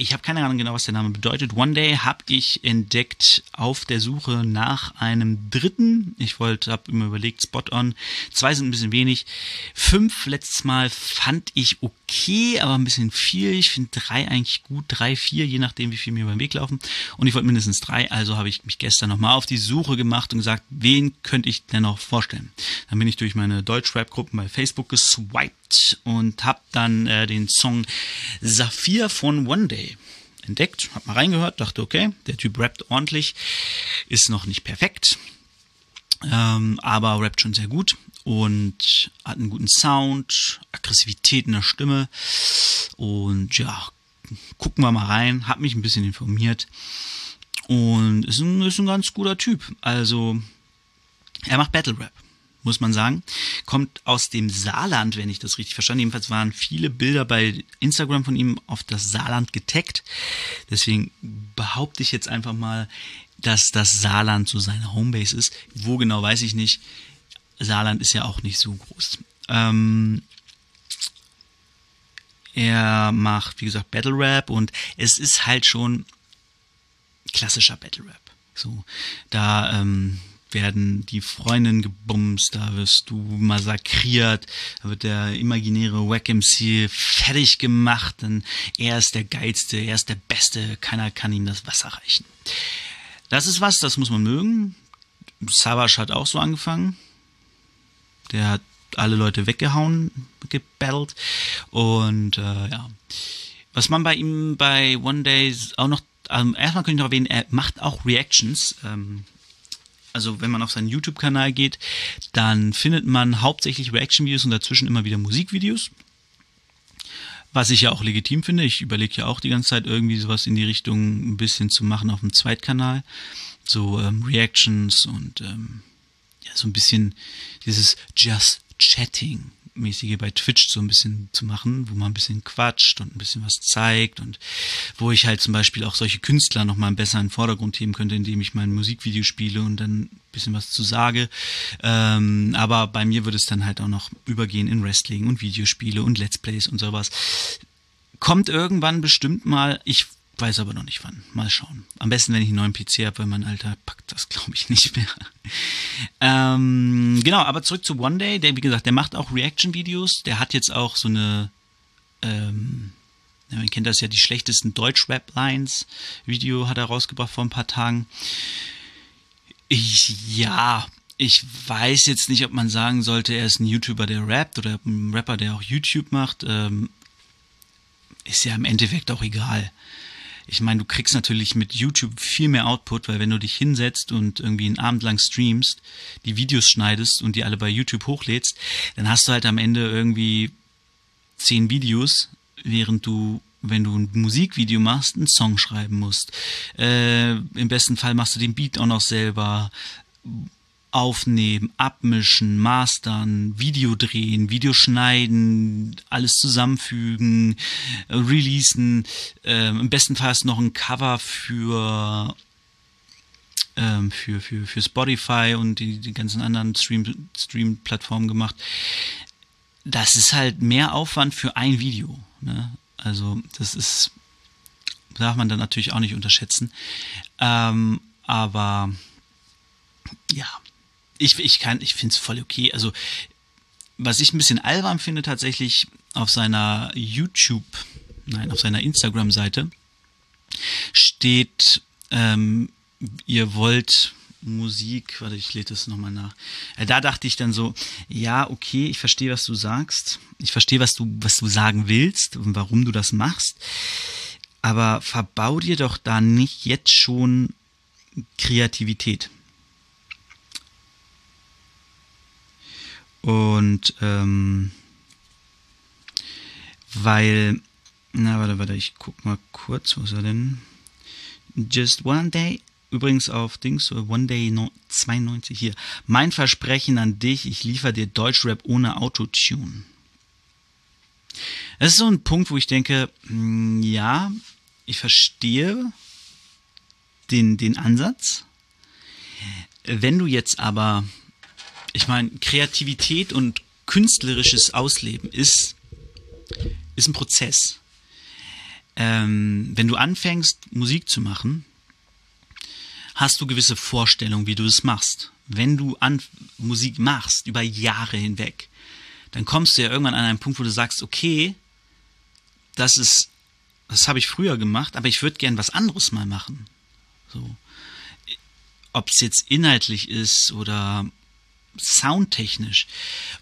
Ich habe keine Ahnung genau, was der Name bedeutet. One Day habe ich entdeckt auf der Suche nach einem dritten. Ich habe immer überlegt, Spot On. 2 sind ein bisschen wenig. 5 letztes Mal fand ich okay, aber ein bisschen viel. Ich finde 3 eigentlich gut. 3, 4, je nachdem, wie viel mir beim Weg laufen. Und ich wollte mindestens 3, also habe ich mich gestern nochmal auf die Suche gemacht und gesagt, wen könnte ich denn noch vorstellen? Dann bin ich durch meine Deutschrap-Gruppen bei Facebook geswiped und habe dann den Song Saphir von One Day entdeckt, hab mal reingehört, dachte, okay, der Typ rappt ordentlich, ist noch nicht perfekt, aber rappt schon sehr gut und hat einen guten Sound, Aggressivität in der Stimme und ja, gucken wir mal rein, hab mich ein bisschen informiert und ist ein ganz guter Typ, also er macht Battle Rap, muss man sagen. Kommt aus dem Saarland, wenn ich das richtig verstanden. Jedenfalls waren viele Bilder bei Instagram von ihm auf das Saarland getaggt. Deswegen behaupte ich jetzt einfach mal, dass das Saarland so seine Homebase ist. Wo genau, weiß ich nicht. Saarland ist ja auch nicht so groß. Er macht, wie gesagt, Battle Rap und es ist halt schon klassischer Battle Rap. So, da werden die Freundinnen gebumst, da wirst du massakriert, da wird der imaginäre Wack-MC fertig gemacht, denn er ist der Geilste, er ist der Beste, keiner kann ihm das Wasser reichen. Das ist was, das muss man mögen. Savage hat auch so angefangen. Der hat alle Leute weggehauen, gebattelt und ja. Was man bei ihm bei One Day auch noch, erstmal könnte ich noch erwähnen, er macht auch Reactions, also wenn man auf seinen YouTube-Kanal geht, dann findet man hauptsächlich Reaction-Videos und dazwischen immer wieder Musikvideos. Was ich ja auch legitim finde. Ich überlege ja auch die ganze Zeit irgendwie sowas in die Richtung ein bisschen zu machen auf dem Zweitkanal. So Reactions und ja, so ein bisschen dieses Just Chatting mäßige bei Twitch so ein bisschen zu machen, wo man ein bisschen quatscht und ein bisschen was zeigt und wo ich halt zum Beispiel auch solche Künstler nochmal besser in den Vordergrund heben könnte, indem ich mein Musikvideo spiele und dann ein bisschen was zu sage. Aber bei mir würde es dann halt auch noch übergehen in Wrestling und Videospiele und Let's Plays und sowas. Kommt irgendwann bestimmt mal, ich weiß aber noch nicht wann. Mal schauen. Am besten, wenn ich einen neuen PC habe, weil mein Alter packt das, glaube ich, nicht mehr. Genau, aber zurück zu One Day. Der, wie gesagt, der macht auch Reaction-Videos. Der hat jetzt auch so eine, man kennt das ja, die schlechtesten Deutsch-Rap-Lines-Video hat er rausgebracht vor ein paar Tagen. Ich weiß jetzt nicht, ob man sagen sollte, er ist ein YouTuber, der rappt oder ein Rapper, der auch YouTube macht. Ist ja im Endeffekt auch egal. Ich meine, du kriegst natürlich mit YouTube viel mehr Output, weil wenn du dich hinsetzt und irgendwie einen Abend lang streamst, die Videos schneidest und die alle bei YouTube hochlädst, dann hast du halt am Ende irgendwie 10 Videos, während du, wenn du ein Musikvideo machst, einen Song schreiben musst. Im besten Fall machst du den Beat auch noch selber. Aufnehmen, abmischen, mastern, Video drehen, Video schneiden, alles zusammenfügen, releasen. Im besten Fall ist noch ein Cover für Spotify und die ganzen anderen Stream-Plattformen gemacht. Das ist halt mehr Aufwand für ein Video, ne? Also das ist, darf man dann natürlich auch nicht unterschätzen. Aber ja, ich finde es voll okay. Also, was ich ein bisschen albern finde tatsächlich auf seiner Instagram-Seite steht, ihr wollt Musik, warte, ich lese das nochmal nach. Da dachte ich dann so, ja, okay, ich verstehe, was du sagst. Ich verstehe, was du sagen willst und warum du das machst. Aber verbau dir doch da nicht jetzt schon Kreativität. Und, weil, na, warte, ich guck mal kurz, wo ist er denn? Just One Day, übrigens auf Dings, One Day 92 hier. Mein Versprechen an dich, ich liefere dir Deutschrap ohne Autotune. Das ist so ein Punkt, wo ich denke, ja, ich verstehe den Ansatz. Wenn du jetzt aber, ich meine, Kreativität und künstlerisches Ausleben ist ein Prozess. wenn du anfängst, Musik zu machen, hast du gewisse Vorstellungen, wie du es machst. Wenn du Musik machst, über Jahre hinweg, dann kommst du ja irgendwann an einen Punkt, wo du sagst, okay, das habe ich früher gemacht, aber ich würde gern was anderes mal machen. So. Ob es jetzt inhaltlich ist oder soundtechnisch.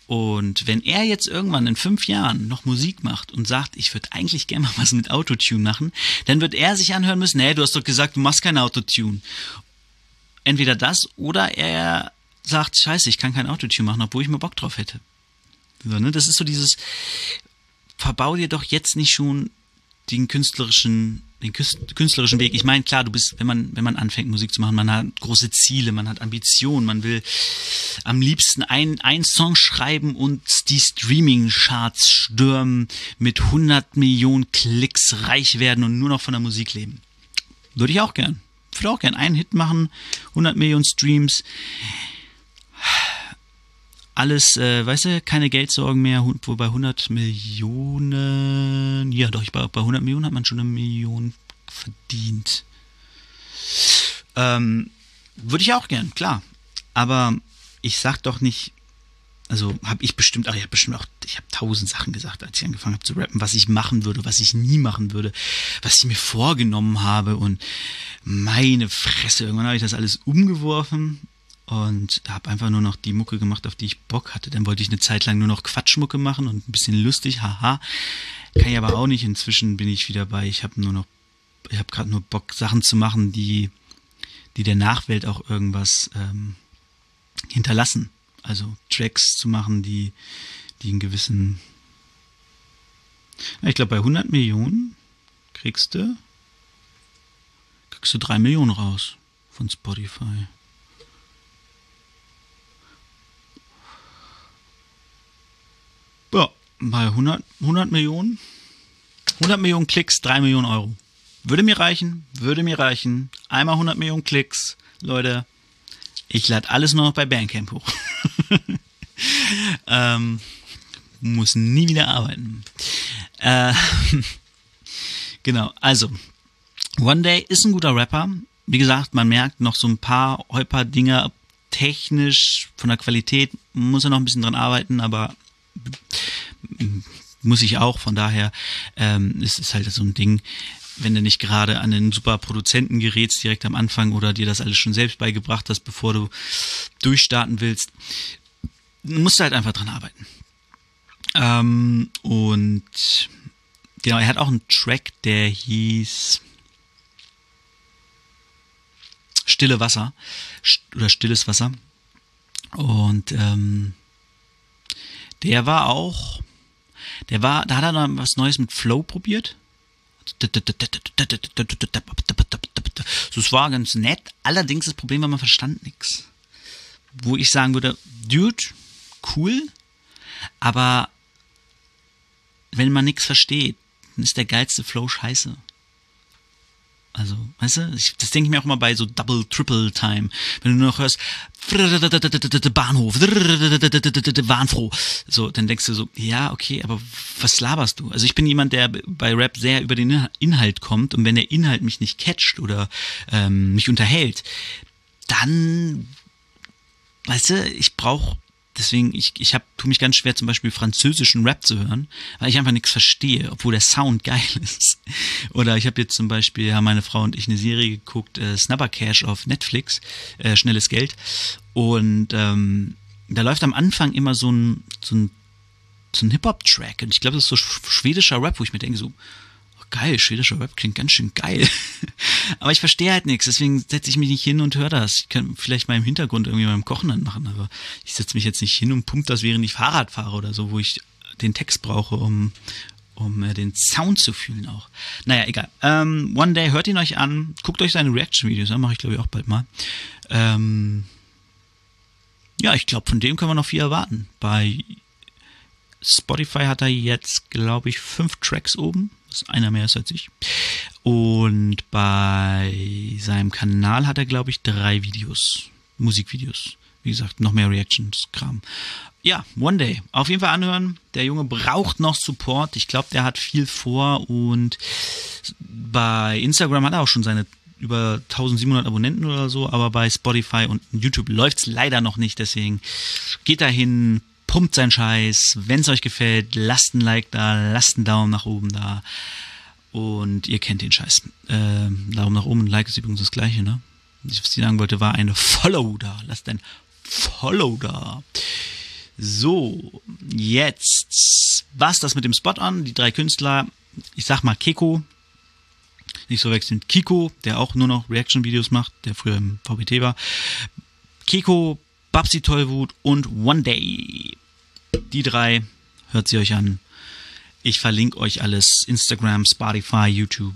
Und wenn er jetzt irgendwann in 5 Jahren noch Musik macht und sagt, ich würde eigentlich gerne mal was mit Autotune machen, dann wird er sich anhören müssen, hey, du hast doch gesagt, du machst kein Autotune. Entweder das oder er sagt, scheiße, ich kann kein Autotune machen, obwohl ich mal Bock drauf hätte. So, ne? Das ist so dieses, verbau dir doch jetzt nicht schon den künstlerischen Weg. Ich meine, klar, du bist, wenn man anfängt, Musik zu machen, man hat große Ziele, man hat Ambitionen, man will am liebsten einen Song schreiben und die Streaming-Charts stürmen, mit 100 Millionen Klicks reich werden und nur noch von der Musik leben. Würde ich auch gern. Ich würde auch gern einen Hit machen, 100 Millionen Streams, alles, weißt du, keine Geldsorgen mehr, wobei 100 Millionen, ja doch, bei 100 Millionen hat man schon 1 Million verdient. Würde ich auch gern, klar. Aber ich sag doch nicht, also habe ich bestimmt, ich habe 1000 Sachen gesagt, als ich angefangen habe zu rappen, was ich machen würde, was ich nie machen würde, was ich mir vorgenommen habe und meine Fresse, irgendwann habe ich das alles umgeworfen. Und habe einfach nur noch die Mucke gemacht, auf die ich Bock hatte. Dann wollte ich eine Zeit lang nur noch Quatschmucke machen und ein bisschen lustig, haha. Kann ich aber auch nicht. Inzwischen bin ich wieder bei, ich habe gerade nur Bock, Sachen zu machen, die der Nachwelt auch irgendwas hinterlassen. Also Tracks zu machen, die einen gewissen, ja, ich glaube bei 100 Millionen kriegst du 3 Millionen raus von Spotify. Ja, bei 100 Millionen Klicks, 3 Millionen Euro. Würde mir reichen. Einmal 100 Millionen Klicks. Leute, ich lade alles nur noch bei Bandcamp hoch. Muss nie wieder arbeiten. Genau, also, One Day ist ein guter Rapper. Wie gesagt, man merkt noch so ein paar Holper-Dinger technisch, von der Qualität muss er noch ein bisschen dran arbeiten, aber muss ich auch, von daher ist es halt so ein Ding, wenn du nicht gerade an den super Produzenten gerätst direkt am Anfang oder dir das alles schon selbst beigebracht hast, bevor du durchstarten willst, musst du halt einfach dran arbeiten. Und genau, er hat auch einen Track, der hieß Stille Wasser oder Stilles Wasser und da hat er noch was Neues mit Flow probiert. So, es war ganz nett. Allerdings das Problem war, man verstand nichts. Wo ich sagen würde, Dude, cool, aber wenn man nichts versteht, dann ist der geilste Flow scheiße. Also, weißt du, das denke ich mir auch immer bei so Double, Triple Time. Wenn du nur noch hörst, Bahnhof, Warnfroh. So, dann denkst du so, ja, okay, aber was laberst du? Also ich bin jemand, der bei Rap sehr über den Inhalt kommt und wenn der Inhalt mich nicht catcht oder mich unterhält, dann, weißt du, ich tue mich ganz schwer, zum Beispiel französischen Rap zu hören, weil ich einfach nichts verstehe, obwohl der Sound geil ist. Oder ich habe jetzt zum Beispiel, haben meine Frau und ich eine Serie geguckt, Snabba Cash auf Netflix, Schnelles Geld. Und da läuft am Anfang immer so ein Hip-Hop-Track. Und ich glaube, das ist so schwedischer Rap, wo ich mir denke so, oh, geil, schwedischer Rap klingt ganz schön geil. Aber ich verstehe halt nichts, deswegen setze ich mich nicht hin und höre das. Ich kann vielleicht mal im Hintergrund irgendwie beim Kochen dann machen, aber ich setze mich jetzt nicht hin und pumpe das, während ich Fahrrad fahre oder so, wo ich den Text brauche, um den Sound zu fühlen auch. Naja, egal. One Day, hört ihn euch an, guckt euch seine Reaction-Videos an, mache ich glaube ich auch bald mal. Ja, ich glaube, von dem können wir noch viel erwarten. Bei Spotify hat er jetzt, glaube ich, 5 Tracks oben, was einer mehr ist als ich. Und bei seinem Kanal hat er, glaube ich, 3 Videos, Musikvideos. wie gesagt, noch mehr Reactions-Kram. Ja, One Day. Auf jeden Fall anhören. Der Junge braucht noch Support. Ich glaube, der hat viel vor und bei Instagram hat er auch schon seine über 1700 Abonnenten oder so, aber bei Spotify und YouTube läuft es leider noch nicht. Deswegen geht da hin, pumpt seinen Scheiß. Wenn es euch gefällt, lasst ein Like da, lasst einen Daumen nach oben da. Und ihr kennt den Scheiß. Daumen nach oben und Like ist übrigens das Gleiche, ne? Was ich sagen wollte, war eine Follow da. Lasst ein Follow da. So, jetzt war's das mit dem Spot an. Die drei Künstler, ich sag mal Keeko, nicht so wechseln, Keeko, der auch nur noch Reaction-Videos macht, der früher im VBT war. Keeko, Babsi Tollwut und One Day. Die drei, hört sie euch an. Ich verlinke euch alles, Instagram, Spotify, YouTube,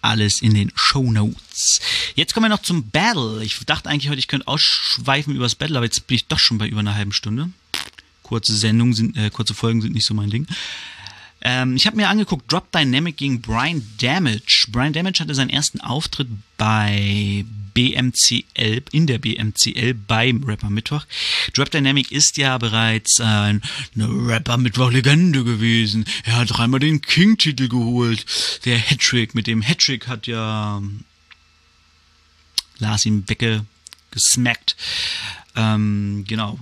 alles in den Shownotes. Jetzt kommen wir noch zum Battle. Ich dachte eigentlich heute, ich könnte ausschweifen übers Battle, aber jetzt bin ich doch schon bei über einer halben Stunde. Kurze Folgen sind nicht so mein Ding. Ich habe mir angeguckt, Drop Dynamic gegen Brian Damage. Brian Damage hatte seinen ersten Auftritt bei BMCL, in der BMCL beim Rapper Mittwoch. Drop Dynamic ist ja bereits eine Rapper Mittwoch-Legende gewesen. Er hat dreimal den King-Titel geholt. Der Hattrick, mit dem Hattrick hat ja Lars ihn weggesmackt. Genau.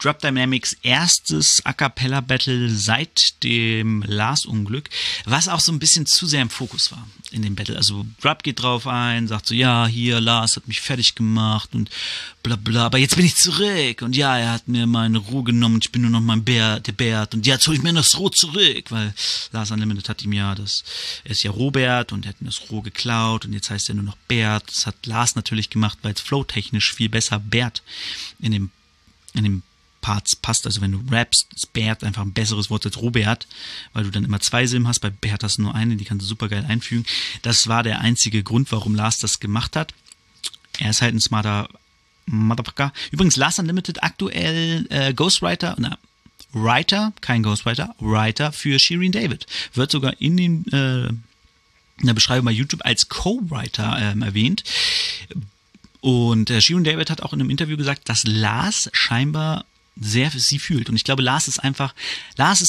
Drop Dynamics erstes A-Cappella-Battle seit dem Lars-Unglück, was auch so ein bisschen zu sehr im Fokus war in dem Battle. Also Drop geht drauf ein, sagt so, ja, hier, Lars hat mich fertig gemacht und bla bla, aber jetzt bin ich zurück und ja, er hat mir meine Ruhe genommen, ich bin nur noch mein Bär, der Bert und ja, jetzt hol ich mir das Roh zurück, weil Lars Unlimited hat ihm ja das, er ist ja Robert und er hat ihm das Roh geklaut und jetzt heißt er nur noch Bert. Das hat Lars natürlich gemacht, weil es flow-technisch viel besser Bert in dem Parts passt, also wenn du rappst, ist Bert einfach ein besseres Wort als Robert, weil du dann immer zwei Silben hast, bei Bert hast du nur eine, die kannst du super geil einfügen. Das war der einzige Grund, warum Lars das gemacht hat. Er ist halt ein smarter Motherfucker. Übrigens, Lars Unlimited aktuell Writer für Shirin David. Wird sogar in der Beschreibung bei YouTube als Co-Writer erwähnt. Und Shirin David hat auch in einem Interview gesagt, dass Lars scheinbar sehr für sie fühlt. Und ich glaube, Lars ist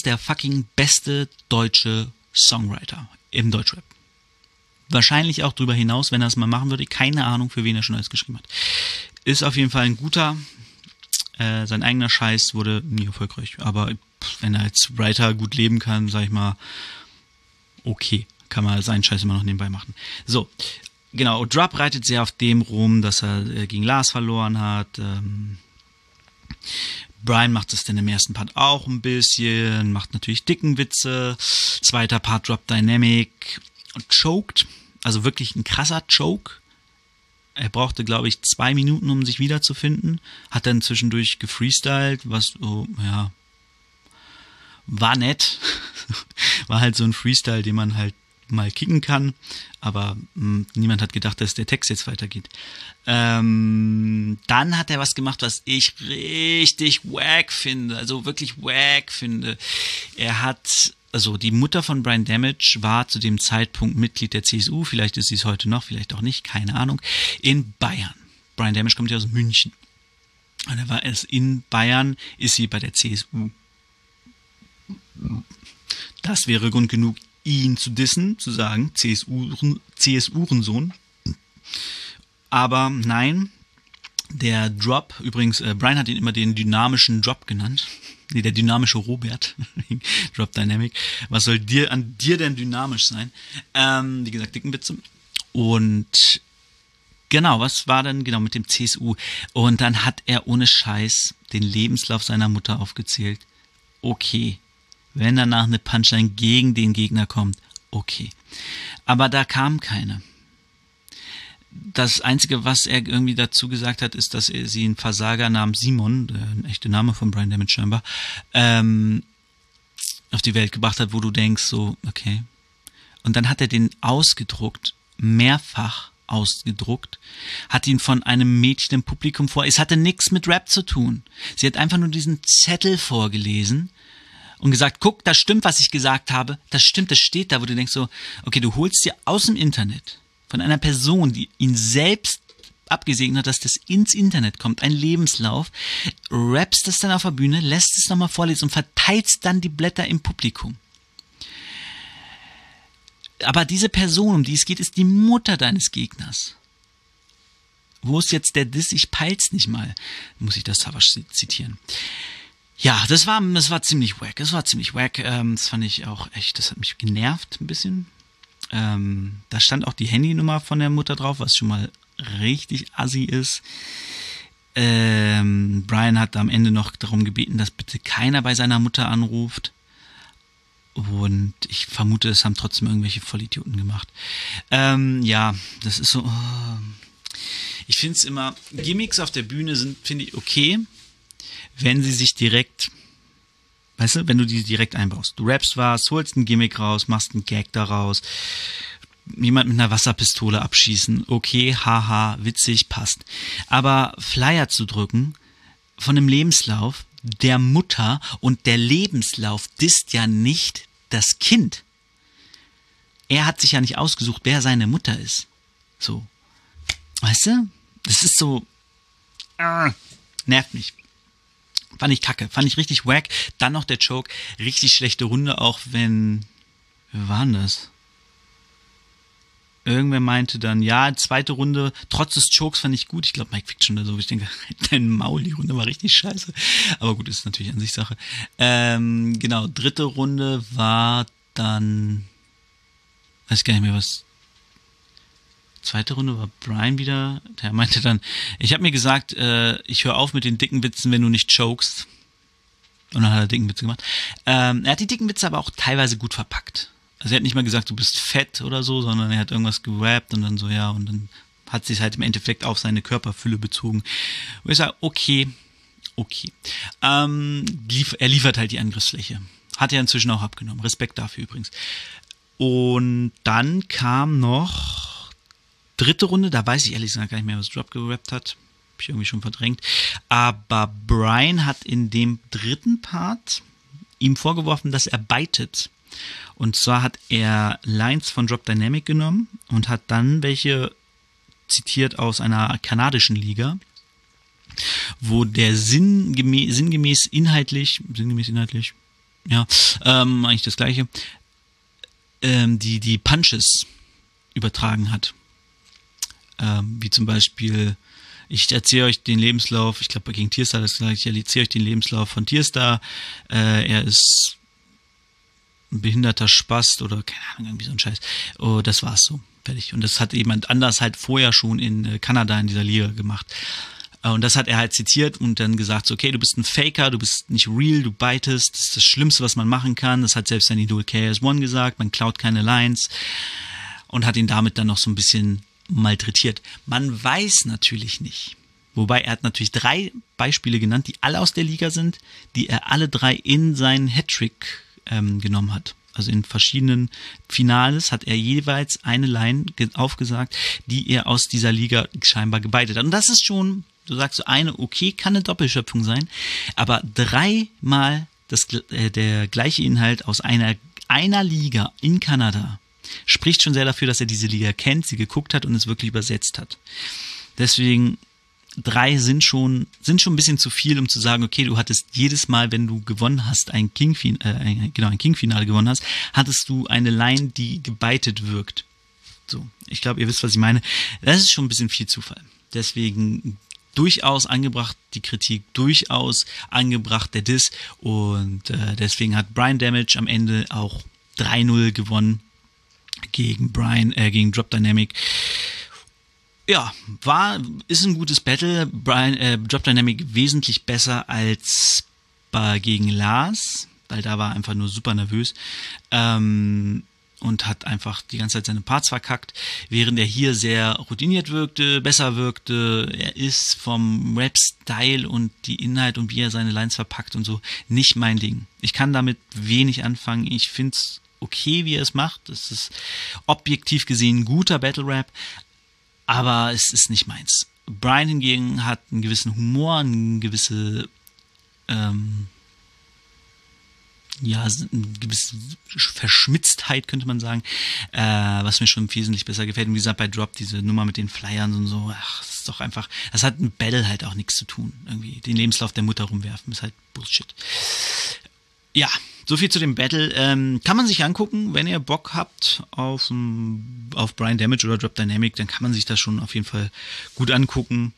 der fucking beste deutsche Songwriter im Deutschrap. Wahrscheinlich auch drüber hinaus, wenn er es mal machen würde. Keine Ahnung, für wen er schon alles geschrieben hat. Ist auf jeden Fall ein guter. Sein eigener Scheiß wurde nie erfolgreich. Aber wenn er als Writer gut leben kann, sag ich mal, okay, kann man seinen Scheiß immer noch nebenbei machen. So, genau. Drop reitet sehr auf dem rum, dass er gegen Lars verloren hat. Brian macht es dann im ersten Part auch ein bisschen, macht natürlich dicken Witze. Zweiter Part Drop Dynamic und choked, also wirklich ein krasser Choke. Er brauchte, glaube ich, 2 Minuten, um sich wiederzufinden. Hat dann zwischendurch gefreestylt, was, oh, ja, war nett. War halt so ein Freestyle, den man halt mal kicken kann, aber niemand hat gedacht, dass der Text jetzt weitergeht. Dann hat er was gemacht, was ich richtig wack finde, also wirklich wack finde. Also die Mutter von Brian Damage war zu dem Zeitpunkt Mitglied der CSU, vielleicht ist sie es heute noch, vielleicht auch nicht, keine Ahnung, in Bayern. Brian Damage kommt ja aus München. Und er war erst in Bayern, ist sie bei der CSU. Das wäre Grund genug, ihn zu dissen, zu sagen, CSU-Hurensohn. Aber nein, der Drop, übrigens, Brian hat ihn immer den dynamischen Drop genannt. Nee, der dynamische Robert. Drop Dynamic. Was soll an dir denn dynamisch sein? Wie gesagt, dicken Witze. Und genau, was war denn genau mit dem CSU? Und dann hat er ohne Scheiß den Lebenslauf seiner Mutter aufgezählt. Okay. Wenn danach eine Punchline gegen den Gegner kommt, okay. Aber da kam keine. Das Einzige, was er irgendwie dazu gesagt hat, ist, dass sie einen Versager namens Simon, ein echter Name von Brian Damage scheinbar, auf die Welt gebracht hat, wo du denkst, so, okay. Und dann hat er den ausgedruckt, mehrfach ausgedruckt, hat ihn von einem Mädchen im Publikum es hatte nichts mit Rap zu tun. Sie hat einfach nur diesen Zettel vorgelesen, und gesagt, guck, das stimmt, was ich gesagt habe. Das stimmt, das steht da, wo du denkst so, okay, du holst dir aus dem Internet von einer Person, die ihn selbst abgesegnet, dass das ins Internet kommt, ein Lebenslauf, rappst das dann auf der Bühne, lässt es nochmal vorlesen und verteilst dann die Blätter im Publikum. Aber diese Person, um die es geht, ist die Mutter deines Gegners. Wo ist jetzt der Diss? Ich peil's nicht mal. Muss ich das aber zitieren. Ja, das war ziemlich wack. Das war ziemlich wack. Das fand ich auch echt, das hat mich genervt ein bisschen. Da stand auch die Handynummer von der Mutter drauf, was schon mal richtig assi ist. Brian hat am Ende noch darum gebeten, dass bitte keiner bei seiner Mutter anruft. Und ich vermute, es haben trotzdem irgendwelche Vollidioten gemacht. Ja, das ist so... Oh. Ich finde es immer, Gimmicks auf der Bühne sind, finde ich, okay, wenn sie sich direkt, weißt du, wenn du die direkt einbaust. Du rappst was, holst ein Gimmick raus, machst einen Gag daraus, jemand mit einer Wasserpistole abschießen, okay, haha, witzig, passt. Aber Flyer zu drücken von einem Lebenslauf der Mutter, und der Lebenslauf disst ja nicht das Kind. Er hat sich ja nicht ausgesucht, wer seine Mutter ist. So. Weißt du? Das ist so... nervt mich. Fand ich kacke. Fand ich richtig wack. Dann noch der Joke. Richtig schlechte Runde, auch wenn... Wer war denn das? Irgendwer meinte dann, ja, zweite Runde, trotz des Jokes fand ich gut. Ich glaube, Mike Fiction oder so. Ich denke, dein Maul, die Runde war richtig scheiße. Aber gut, ist natürlich an sich Sache. Genau, dritte Runde war dann... Weiß gar nicht mehr, was... Zweite Runde war Brian wieder. Der meinte dann, ich habe mir gesagt, ich höre auf mit den dicken Witzen, wenn du nicht jokest. Und dann hat er dicken Witze gemacht. Er hat die dicken Witze aber auch teilweise gut verpackt. Also er hat nicht mal gesagt, du bist fett oder so, sondern er hat irgendwas gerappt und dann so, ja, und dann hat sich halt im Endeffekt auf seine Körperfülle bezogen. Und ich sage, okay. Er liefert halt die Angriffsfläche. Hat er inzwischen auch abgenommen. Respekt dafür übrigens. Und dann kam noch dritte Runde, da weiß ich ehrlich gesagt gar nicht mehr, was Drop gerappt hat. Hab ich irgendwie schon verdrängt. Aber Brian hat in dem dritten Part ihm vorgeworfen, dass er bitet. Und zwar hat er Lines von Drop Dynamic genommen und hat dann welche zitiert aus einer kanadischen Liga, wo der sinngemäß inhaltlich, ja, eigentlich das Gleiche, die Punches übertragen hat. Wie zum Beispiel, ich erzähle euch den Lebenslauf, ich glaube gegen Tierstar, das gesagt, ich erzähle euch den Lebenslauf von Tierstar, er ist ein behinderter Spast oder keine Ahnung, irgendwie so ein Scheiß. Oh, das war's so, fertig. Und das hat jemand anders halt vorher schon in Kanada in dieser Liga gemacht. Und das hat er halt zitiert und dann gesagt, so, okay, du bist ein Faker, du bist nicht real, du bitest, das ist das Schlimmste, was man machen kann. Das hat selbst sein Idol KS1 gesagt, man klaut keine Lines, und hat ihn damit dann noch so ein bisschen malträtiert. Man weiß natürlich nicht. Wobei, er hat natürlich 3 Beispiele genannt, die alle aus der Liga sind, die er alle 3 in seinen Hattrick genommen hat. Also in verschiedenen Finales hat er jeweils eine Line aufgesagt, die er aus dieser Liga scheinbar gebeitet hat. Und das ist schon, du sagst so, eine, okay, kann eine Doppelschöpfung sein, aber 3-mal der gleiche Inhalt aus einer Liga in Kanada spricht schon sehr dafür, dass er diese Liga kennt, sie geguckt hat und es wirklich übersetzt hat. Deswegen, 3 sind schon ein bisschen zu viel, um zu sagen, okay, du hattest jedes Mal, wenn du gewonnen hast, ein King-Finale gewonnen hast, hattest du eine Line, die gebeitet wirkt. So, ich glaube, ihr wisst, was ich meine. Das ist schon ein bisschen viel Zufall. Deswegen durchaus angebracht die Kritik, durchaus angebracht der Diss, und deswegen hat Brian Damage am Ende auch 3-0 gewonnen. Gegen Drop Dynamic. Ja, ist ein gutes Battle. Drop Dynamic wesentlich besser als gegen Lars, weil da war er einfach nur super nervös und hat einfach die ganze Zeit seine Parts verkackt, während er hier sehr routiniert wirkte, besser wirkte. Er ist vom Rap-Style und die Inhalt und wie er seine Lines verpackt und so nicht mein Ding. Ich kann damit wenig anfangen. Ich finde es okay, wie er es macht. Es ist objektiv gesehen ein guter Battle-Rap, aber es ist nicht meins. Brian hingegen hat einen gewissen Humor, eine gewisse ja, eine gewisse Verschmitztheit, könnte man sagen, was mir schon wesentlich besser gefällt. Und wie gesagt, bei Drop, diese Nummer mit den Flyern und so, ach, das ist doch einfach, das hat mit Battle halt auch nichts zu tun. Irgendwie den Lebenslauf der Mutter rumwerfen, ist halt Bullshit. Ja, so viel zu dem Battle. Kann man sich angucken, wenn ihr Bock habt auf Brian Damage oder Drop Dynamic, dann kann man sich das schon auf jeden Fall gut angucken.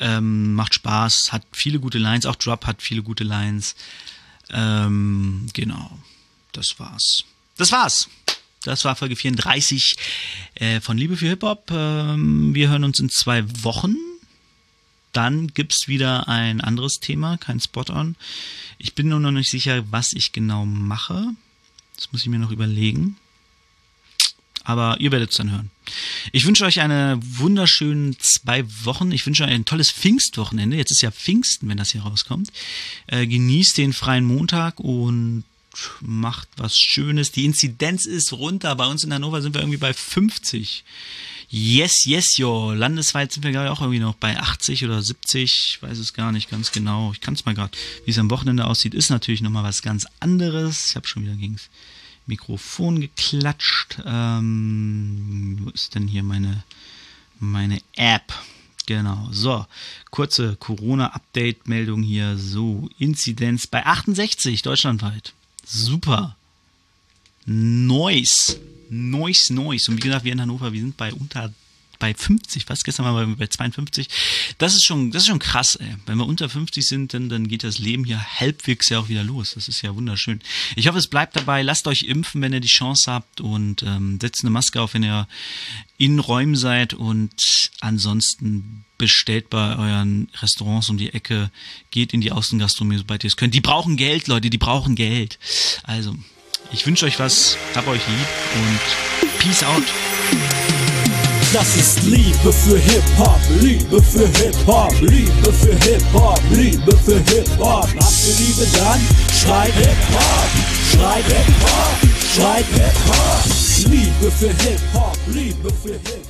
Macht Spaß, hat viele gute Lines, auch Drop hat viele gute Lines. Genau, das war's. Das war Folge 34 von Liebe für Hip-Hop. Wir hören uns in 2 Wochen. Dann gibt's wieder ein anderes Thema, kein Spot-on. Ich bin nur noch nicht sicher, was ich genau mache. Das muss ich mir noch überlegen. Aber ihr werdet es dann hören. Ich wünsche euch eine wunderschönen 2 Wochen. Ich wünsche euch ein tolles Pfingstwochenende. Jetzt ist ja Pfingsten, wenn das hier rauskommt. Genießt den freien Montag und macht was Schönes. Die Inzidenz ist runter. Bei uns in Hannover sind wir irgendwie bei 50. Yes, yes, yo. Landesweit sind wir gerade auch irgendwie noch bei 80 oder 70. Ich weiß es gar nicht ganz genau. Ich kann es mal gerade. Wie es am Wochenende aussieht, ist natürlich nochmal was ganz anderes. Ich habe schon wieder gegen das Mikrofon geklatscht. Wo ist denn hier meine App? Genau, so, kurze Corona-Update-Meldung hier, so, Inzidenz bei 68 deutschlandweit, super, nice, und wie gesagt, wir in Hannover, wir sind bei 50, was, gestern waren wir bei 52, das ist schon krass, ey, wenn wir unter 50 sind, dann geht das Leben hier halbwegs ja auch wieder los, das ist ja wunderschön. Ich hoffe, es bleibt dabei, lasst euch impfen, wenn ihr die Chance habt, und setzt eine Maske auf, wenn ihr in Räumen seid, und ansonsten bestellt bei euren Restaurants um die Ecke, geht in die Außengastronomie, sobald ihr es könnt. Die brauchen Geld, Leute, die brauchen Geld. Also, ich wünsche euch was, hab euch lieb und peace out. Das ist Liebe für Hip-Hop, Liebe für Hip-Hop, Liebe für Hip-Hop, Liebe für Hip-Hop. Habt ihr Liebe, dann schreit Hip-Hop, schreit Hip-Hop, schreit Hip-Hop. Liebe für Hip-Hop, Liebe für Hip-Hop.